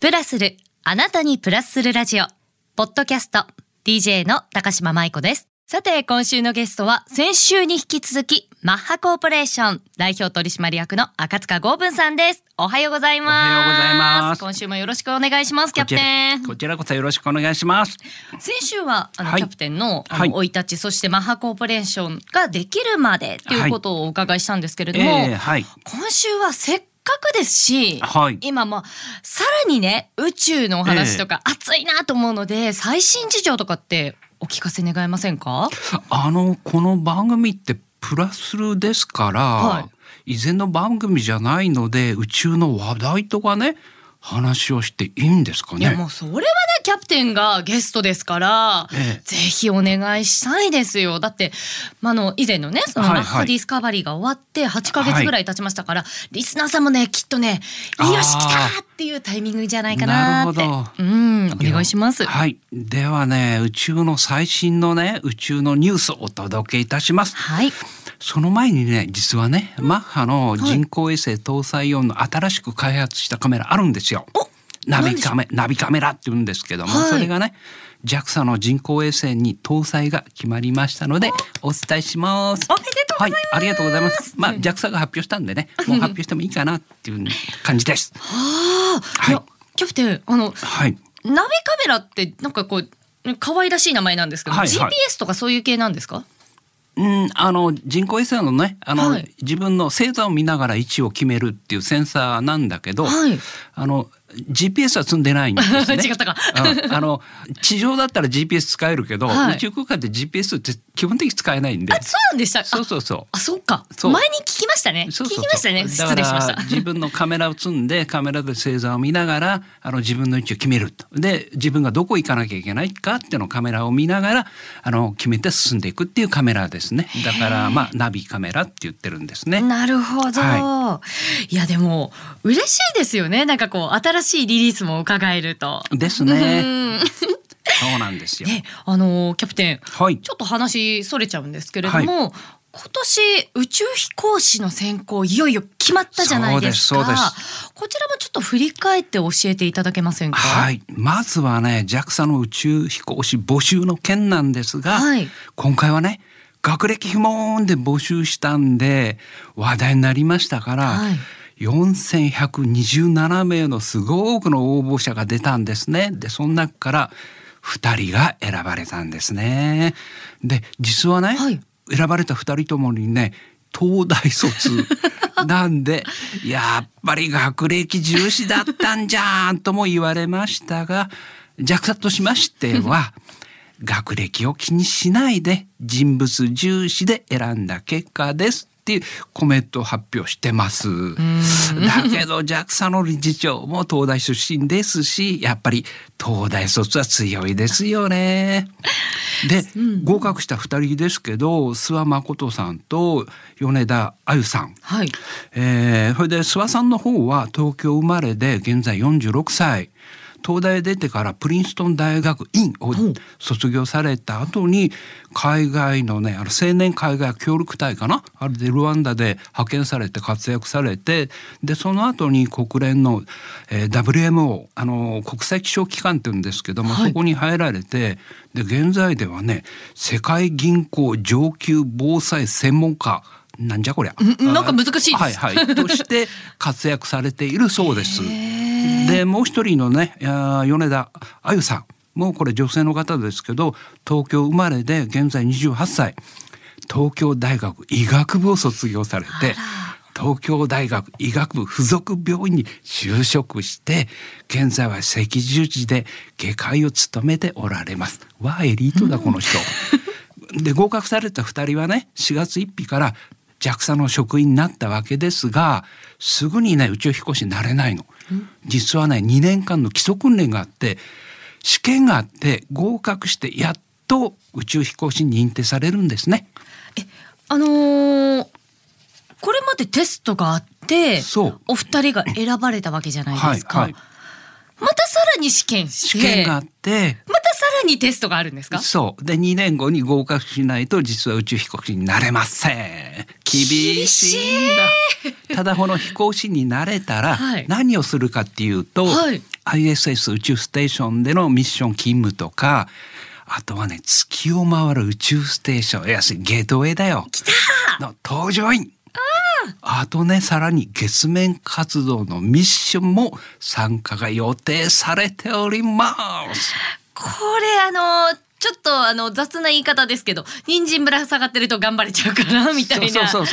プラスる、あなたにプラスするラジオポッドキャスト DJ の高島舞子です。さて今週のゲストは先週に引き続きマッハコーポレーション代表取締役の赤塚剛文さんです。おはようございます。おはようございます。今週もよろしくお願いします。キャプテン、こちらこそよろしくお願いします。先週ははい、キャプテンの生い立ち、そしてマッハコーポレーションができるまでということをお伺いしたんですけれども、今週はせっかくですし、今もさらにね宇宙のお話とか熱いなと思うので、最新事情とかってお聞かせ願えませんか？この番組ってプラスるですから、以前の番組じゃないので宇宙の話題とかね話をしていいんですかね？いやもうそれはねキャプテンがゲストですから、ぜひお願いしたいですよ。だって、以前のねそのマッハディスカバリーが終わって8ヶ月ぐらい経ちましたから、リスナーさんもねきっとねよし来たっていうタイミングじゃないかなって。なるほど、お願いします。ではね宇宙の最新のね宇宙のニュースをお届けいたします。その前にね実はねマッハの人工衛星搭載用の新しく開発したカメラあるんですよ。ナビカメラって言うんですけども、それがね JAXA の人工衛星に搭載が決まりましたのでお伝えします。おめでとうございます。ありがとうございます。JAXA が発表したんでねもう発表してもいいかなっていう感じです。キャプテンナビカメラってなんかこう可愛らしい名前なんですけど、GPS とかそういう系なんですか？人工衛星のね自分の星座を見ながら位置を決めるっていうセンサーなんだけど、GPS は積んでないんですね。違ったか。地上だったら GPS 使えるけど、宇宙空間で GPS って基本的に使えないんで。そうなんでしたか。そうそうそう。前に聞きましたね。失礼しました。自分のカメラを積んでカメラで星座を見ながら自分の位置を決めると。で自分がどこ行かなきゃいけないかっていうのをカメラを見ながら決めて進んでいくっていうカメラですね。だからナビカメラって言ってるんですね。なるほど。いやでも嬉しいですよね。なんかこう新しいリリースも伺えるとですね。そうなんですよ。キャプテン、ちょっと話それちゃうんですけれども、今年宇宙飛行士の選考いよいよ決まったじゃないですか。こちらもちょっと振り返って教えていただけませんか？まずはね JAXA の宇宙飛行士募集の件なんですが、今回はね学歴不問で募集したんで話題になりましたから、4127名のすごくの応募者が出たんですね。でその中から2人が選ばれたんですね。で実はね、選ばれた2人ともにね東大卒なんでやっぱり学歴重視だったんじゃんとも言われましたが、JAXA としましては学歴を気にしないで人物重視で選んだ結果ですっていうコメントを発表してます。だけど JAXA の理事長も東大出身ですし、やっぱり東大卒は強いですよね。で合格した2人ですけど諏訪誠さんと米田あゆさん、それで諏訪さんの方は東京生まれで現在46歳、東大出てからプリンストン大学院を卒業された後に海外のね青年海外協力隊かなあれでルワンダで派遣されて活躍されて、でその後に国連の WMO 国際気象機関って言うんですけども、そこに入られて、で現在ではね世界銀行上級防災専門家なんじゃこりゃなんか難しいですとして活躍されているそうです。でもう一人のね米田あゆさんもこれ女性の方ですけど東京生まれで現在28歳、東京大学医学部を卒業されて東京大学医学部附属病院に就職して現在は赤十字で外科医を務めておられます。エリートだこの人。で合格された2人はね4月1日からJAXA の職員になったわけですが、すぐにね宇宙飛行士になれないの。実はね2年間の基礎訓練があって試験があって合格してやっと宇宙飛行士に認定されるんですね。これまでテストがあってお二人が選ばれたわけじゃないですか。またさらに試験があってまたさにテストがあるんですか？そうで2年後に合格しないと実は宇宙飛行士になれません。厳しいんだ。ただこの飛行士になれたら、はい、何をするかっていうと、はい、ISS 宇宙ステーションでのミッション勤務とか、あとはね月を回る宇宙ステーション、いやゲートウェイだよ来たの搭乗員、あとねさらに月面活動のミッションも参加が予定されております。これちょっと雑な言い方ですけど、人参ぶら下がってると頑張れちゃうからみたいな。そう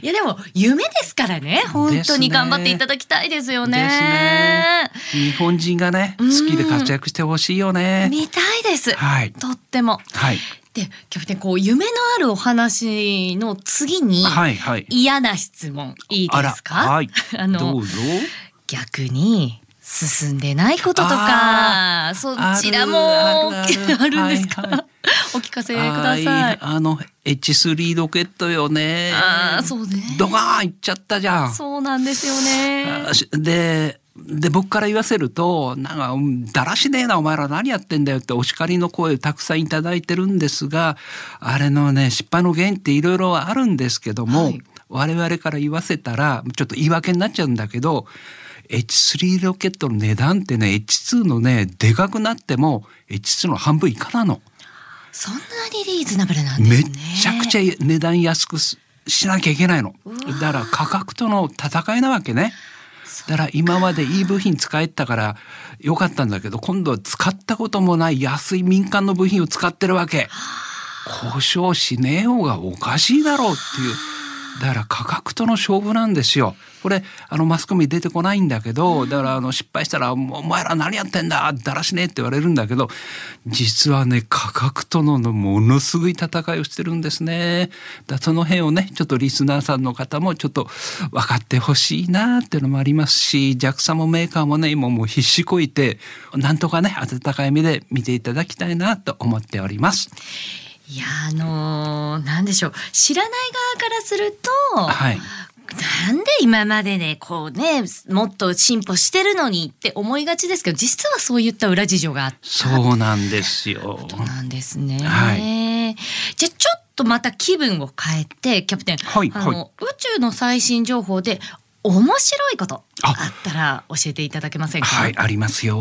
いやでも夢ですからね、本当に頑張っていただきたいですよね。ですね。日本人がね月で活躍してほしいよね。見たいです、はい、とっても、はい。でキャプテン、こう夢のあるお話の次に、はいはい、嫌な質問いいですか？はい、どうぞ。逆に進んでないこととかそちらもあるんですか？はいはい、お聞かせください。H3 ロケットよね。あ、そうね。ドガーン行っちゃったじゃん。そうなんですよね。で僕から言わせると、なんかだらしねえなお前ら何やってんだよってお叱りの声をたくさんいただいてるんですが、あれのね失敗の原因っていろいろあるんですけども、はい、我々から言わせたらちょっと言い訳になっちゃうんだけど、 H3 ロケットの値段ってね H2 のねでかくなっても H2 の半分以下なの。そんなにリーズナブルなんですね。めちゃくちゃ値段安くしなきゃいけないのだから価格との戦いなわけね。だから今までいい部品使えたからよかったんだけど、今度は使ったこともない安い民間の部品を使ってるわけ。交渉しねえ方がおかしいだろうっていう、だから価格との勝負なんですよ。これマスコミ出てこないんだけど、だから失敗したらお前ら何やってんだだらしねえって言われるんだけど、実はね価格とのものすごい戦いをしてるんですね。だその辺をねちょっとリスナーさんの方もちょっと分かってほしいなっていうのもありますし、 JAXA もメーカーもね今もう必死こいてなんとかね温かい目で見ていただきたいなと思っております。いやなんでしょう、知らない側からすると、はい、なんで今までねこうねもっと進歩してるのにって思いがちですけど、実はそういった裏事情があった。そうなんですよ。ことなんですね、はい、じゃあちょっとまた気分を変えてキャプテン、はいはい、宇宙の最新情報で面白いことあったら教えていただけませんか？はい、ありますよ。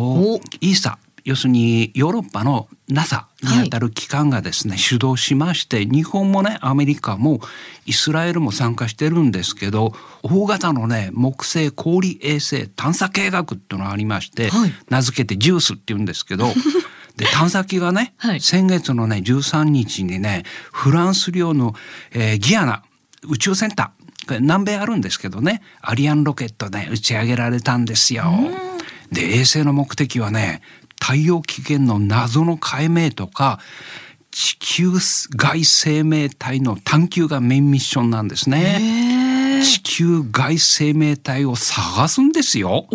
イーサ、要するにヨーロッパの NASA にあたる機関がですね、はい、主導しまして、日本もねアメリカもイスラエルも参加してるんですけど、大型のね木星氷衛星探査計画っていうのがありまして、はい、名付けて JUICE っていうんですけどで探査機がね、はい、先月のね13日にねフランス領の、ギアナ宇宙センター、これ南米あるんですけどね、アリアンロケットね打ち上げられたんですよ。で衛星の目的はね太陽起源の謎の解明とか地球外生命体の探求がメインミッションなんですね。地球外生命体を探すんですよ。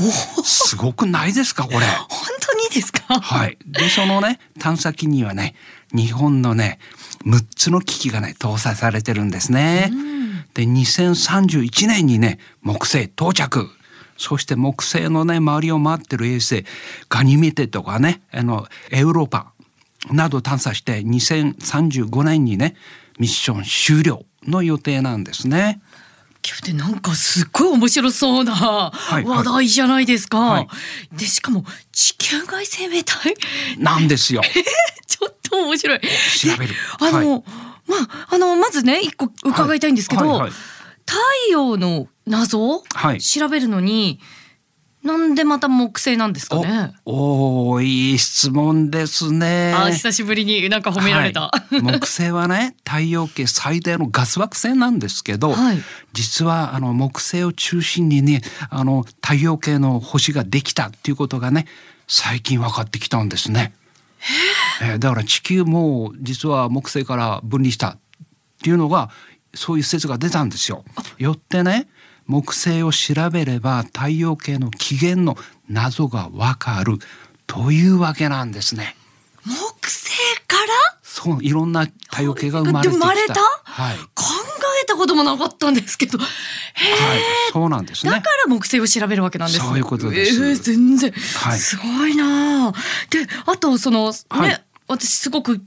すごくないですかこれ？本当にですか？はい。でそのね探査機にはね日本のね6つの機器がね搭載されてるんですね。で2031年にね木星到着。そして木星のね周りを回ってる衛星ガニメデとかねエウロパなど探査して、2035年にねミッション終了の予定なんですね。キャプテン、なんかすっごい面白そうな話題じゃないですか、はいはい、でしかも地球外生命体なんですよちょっと面白い。調べる、はい、まずね一個伺いたいんですけど、はいはいはい、太陽の謎を調べるのに、はい、なんでまた木星なんですかね？いい質問ですね。久しぶりになんか褒められた、はい、木星はね太陽系最大のガス惑星なんですけど、はい、実は木星を中心にね太陽系の星ができたっていうことがね最近分かってきたんですね。だから地球も実は木星から分離したっていうのが、そういう説が出たんですよ。よってね木星を調べれば太陽系の起源の謎がわかるというわけなんですね。木星から？そう、いろんな太陽系が生まれてきた。生まれた？はい。考えたこともなかったんですけど、へえ、はい、そうなんですね。だから木星を調べるわけなんです。そういうことです。全然、はい、すごいな。で、あとその、ね、はい、私すごく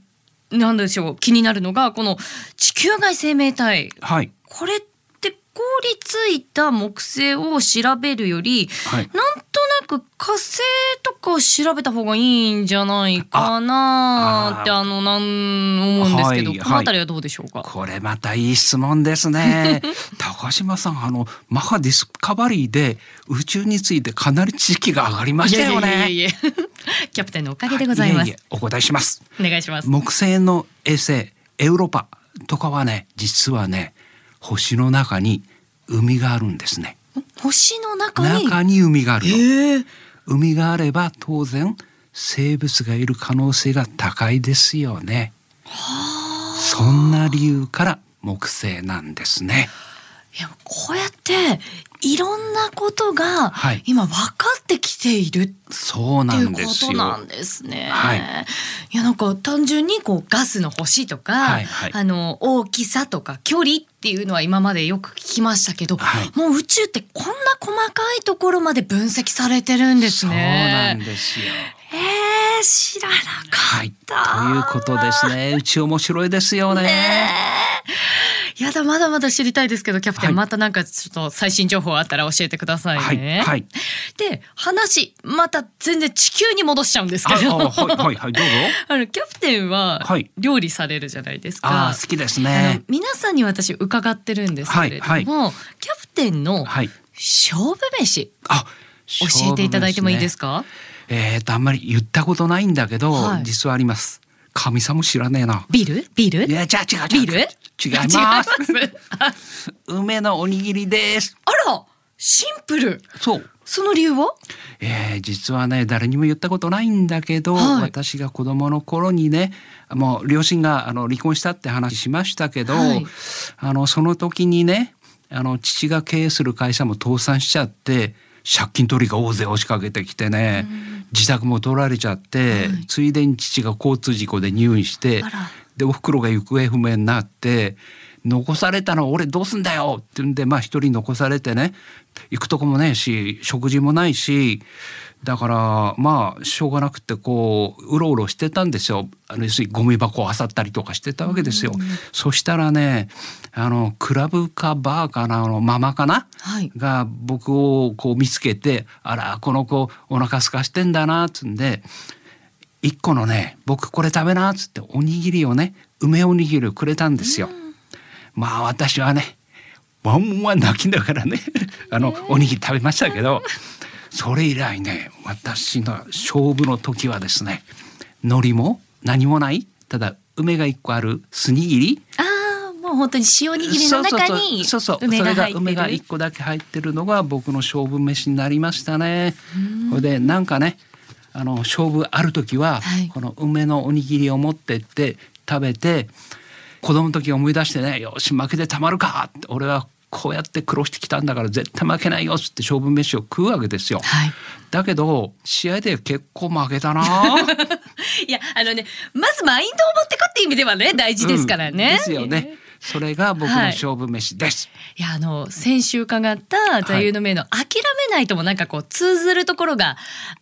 なんでしょう、気になるのがこの地球外生命体、はい、これって凍りついた木星を調べるより、はい、なんとなく火星とかを調べた方がいいんじゃないかなって思うんですけど、はい、このあたりはどうでしょうか。はい、これまたいい質問ですね。高島さん、マハディスカバリーで宇宙についてかなり知識が上がりましたよね。いやキャプテンのおかげでございます。いえいえ、お答えします。お願いします。木星の衛星エウロパとかはね、実はね、星の中に海があるんですね。星の中に海があるの。海があれば当然生物がいる可能性が高いですよね。はあ、そんな理由から木星なんですね。いや、こうやっていろんなことが今分かってきている、はい、そうなんですよ。っていうことなんですね。はい、いや、なんか単純にこうガスの星とか、はいはい、大きさとか距離っていうのは今までよく聞きましたけど、はい、もう宇宙ってこんな細かいところまで分析されてるんですね。そうなんですよ。知らなかった、はい、ということですね。宇宙面白いですよね。ね、いやだ、まだまだ知りたいですけど、キャプテン、はい、またなんかちょっと最新情報あったら教えてくださいね。はいはい、で、話また全然地球に戻しちゃうんですけど、はいはい、どうぞ。キャプテンは料理されるじゃないですか。はい、あ、好きですね。皆さんに私伺ってるんですけれども、はいはい、キャプテンの勝負飯、はい、教えていただいてもいいですか。あんまり言ったことないんだけど、はい、実はあります。神様知らねえな。ビール、いや、違います梅のおにぎりです。あら、シンプル。そう。その理由は、実はね、誰にも言ったことないんだけど、はい、私が子供の頃にね、もう両親が離婚したって話しましたけど、はい、その時にね、父が経営する会社も倒産しちゃって、借金取りが大勢押しかけてきてね、自宅も取られちゃって、はい、ついでに父が交通事故で入院して、でお袋が行方不明になって、残されたの俺どうすんだよって言うんで、まあ一人残されてね、行くとこもねえし食事もないし、だからまあしょうがなくてこううろうろしてたんですよ。要するにゴミ箱を漁ったりとかしてたわけですよ。そしたらね、クラブかバーかなのママかな、はい、が僕をこう見つけて、あらこの子お腹すかしてんだなっつんで、一個のね、僕これ食べなっつっておにぎりをね、梅おにぎりをくれたんですよ。まあ私はね、ワンワン泣きながらねおにぎり食べましたけど、それ以来ね、私の勝負の時はですね、海苔も何もない、ただ梅が一個ある酢にぎり、ああ、もう本当に塩握りの中に梅が入ってる。そうそう、それが梅が一個だけ入ってるのが僕の勝負飯になりましたね。それでなんかね、勝負ある時は、はい、この梅のおにぎりを持ってって食べて、子供の時思い出してね、よし負けてたまるかって、俺はこうやって苦労してきたんだから絶対負けないよって勝負飯を食うわけですよ。はい、だけど試合で結構負けたな。いや、まずマインドを持ってくって意味ではね、大事ですからね。ですよね。それが僕の勝負飯です。はい、いや、先週伺った座右の銘の諦めないともなんかこう通ずるところが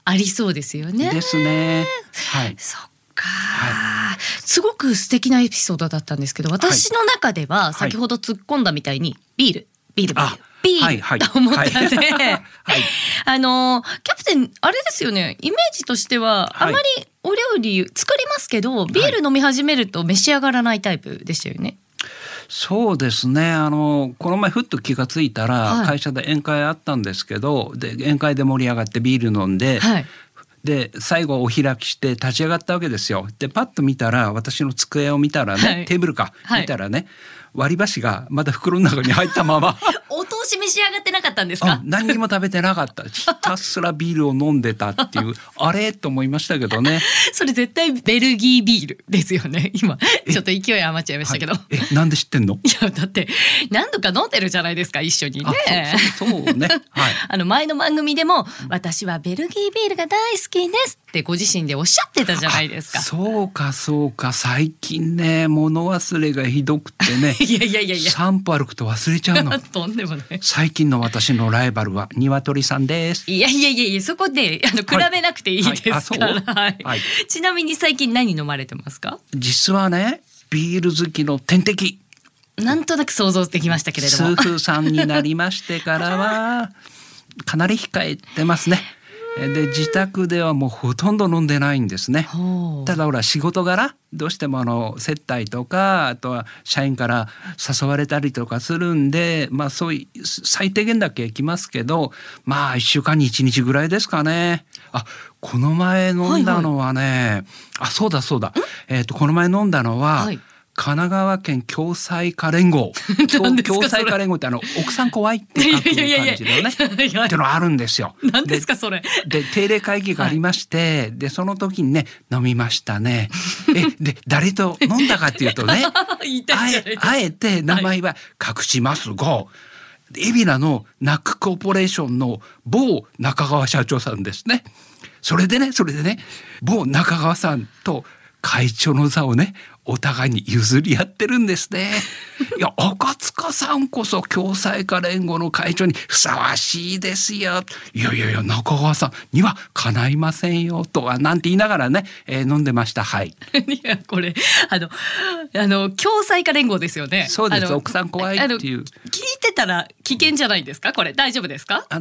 ありそうですよね。ですね。はい。はい、すごく素敵なエピソードだったんですけど、私の中では先ほど突っ込んだみたいに、はい、ビールと思ったので、はい、キャプテンあれですよね、イメージとしてはあまりお料理作りますけど、はい、ビール飲み始めると召し上がらないタイプでしたよね。はい、そうですね、この前ふっと気がついたら会社で宴会あったんですけど、はい、で宴会で盛り上がってビール飲んで、はい、で最後お開きして立ち上がったわけですよ。でパッと見たら、私の机を見たらね、はい、テーブルか、はい、見たらね、割り箸がまだ袋の中に入ったまま。大人もし召し上がってなかったんですか？何にも食べてなかった。ひたすらビールを飲んでたっていうあれと思いましたけどね。それ絶対ベルギービールですよね。今ちょっと勢い余っちゃいましたけど、はい、なんで知ってんの？いやだって何度か飲んでるじゃないですか、一緒にね。そうね、はい、前の番組でも私はベルギービールが大好きですってご自身でおっしゃってたじゃないですか。そうかそうか、最近ね物忘れがひどくてねいや3歩歩くと忘れちゃうのとんでもない。最近の私のライバルは鶏さんです。いやそこで比べなくていいですから、はい、ちなみに最近何飲まれてますか？実はねビール好きの天敵、なんとなく想像できましたけれども、スーフさんになりましてからはかなり控えてますね。で自宅ではもうほとんど飲んでないんですね。ただほら仕事柄どうしても接待とか、あとは社員から誘われたりとかするんで、まあそういう最低限だけ行きますけど、まあ1週間に1日ぐらいですかね。あ、この前飲んだのはね、はいはい、あそうだ、この前飲んだのは、はい、神奈川県共済化連合共済化連合って奥さん怖いって書く感じのねってのあるんですよ。何ですかそれ？で定例会議がありまして、はい、でその時にね飲みましたね。で誰と飲んだかっていうとねあえて名前は隠しますが、はい、海老名のナックコーポレーションの某中川社長さんですね。それでね某中川さんと会長の座をねお互いに譲り合ってるんですね。いや赤塚さんこそ共済化連合の会長にふさわしいですよ。いや中川さんにはかないませんよとはなんて言いながらね、飲んでました。はい。いやこれ共済化連合ですよね。そうです。奥さん怖いっていう。聞いてたら危険じゃないですかこれ？大丈夫ですか？大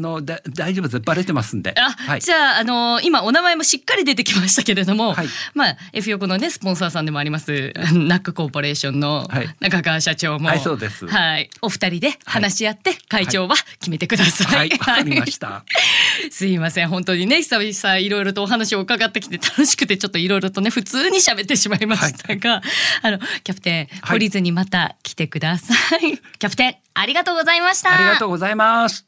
丈夫です。バレてますんで。はい、じゃあ今お名前もしっかり出てきましたけれども、はい、まあ F 横のねスポンサーさんでもあります。ナックコーポレーションの中川社長も、はいはい、そうです、はい、お二人で話し合って会長は決めてください。はい、わかりましたすいません本当にね久々いろいろとお話を伺ってきて楽しくてちょっといろいろとね普通に喋ってしまいましたが、はい、キャプテン懲りずにまた来てください、はい、キャプテンありがとうございました。ありがとうございます。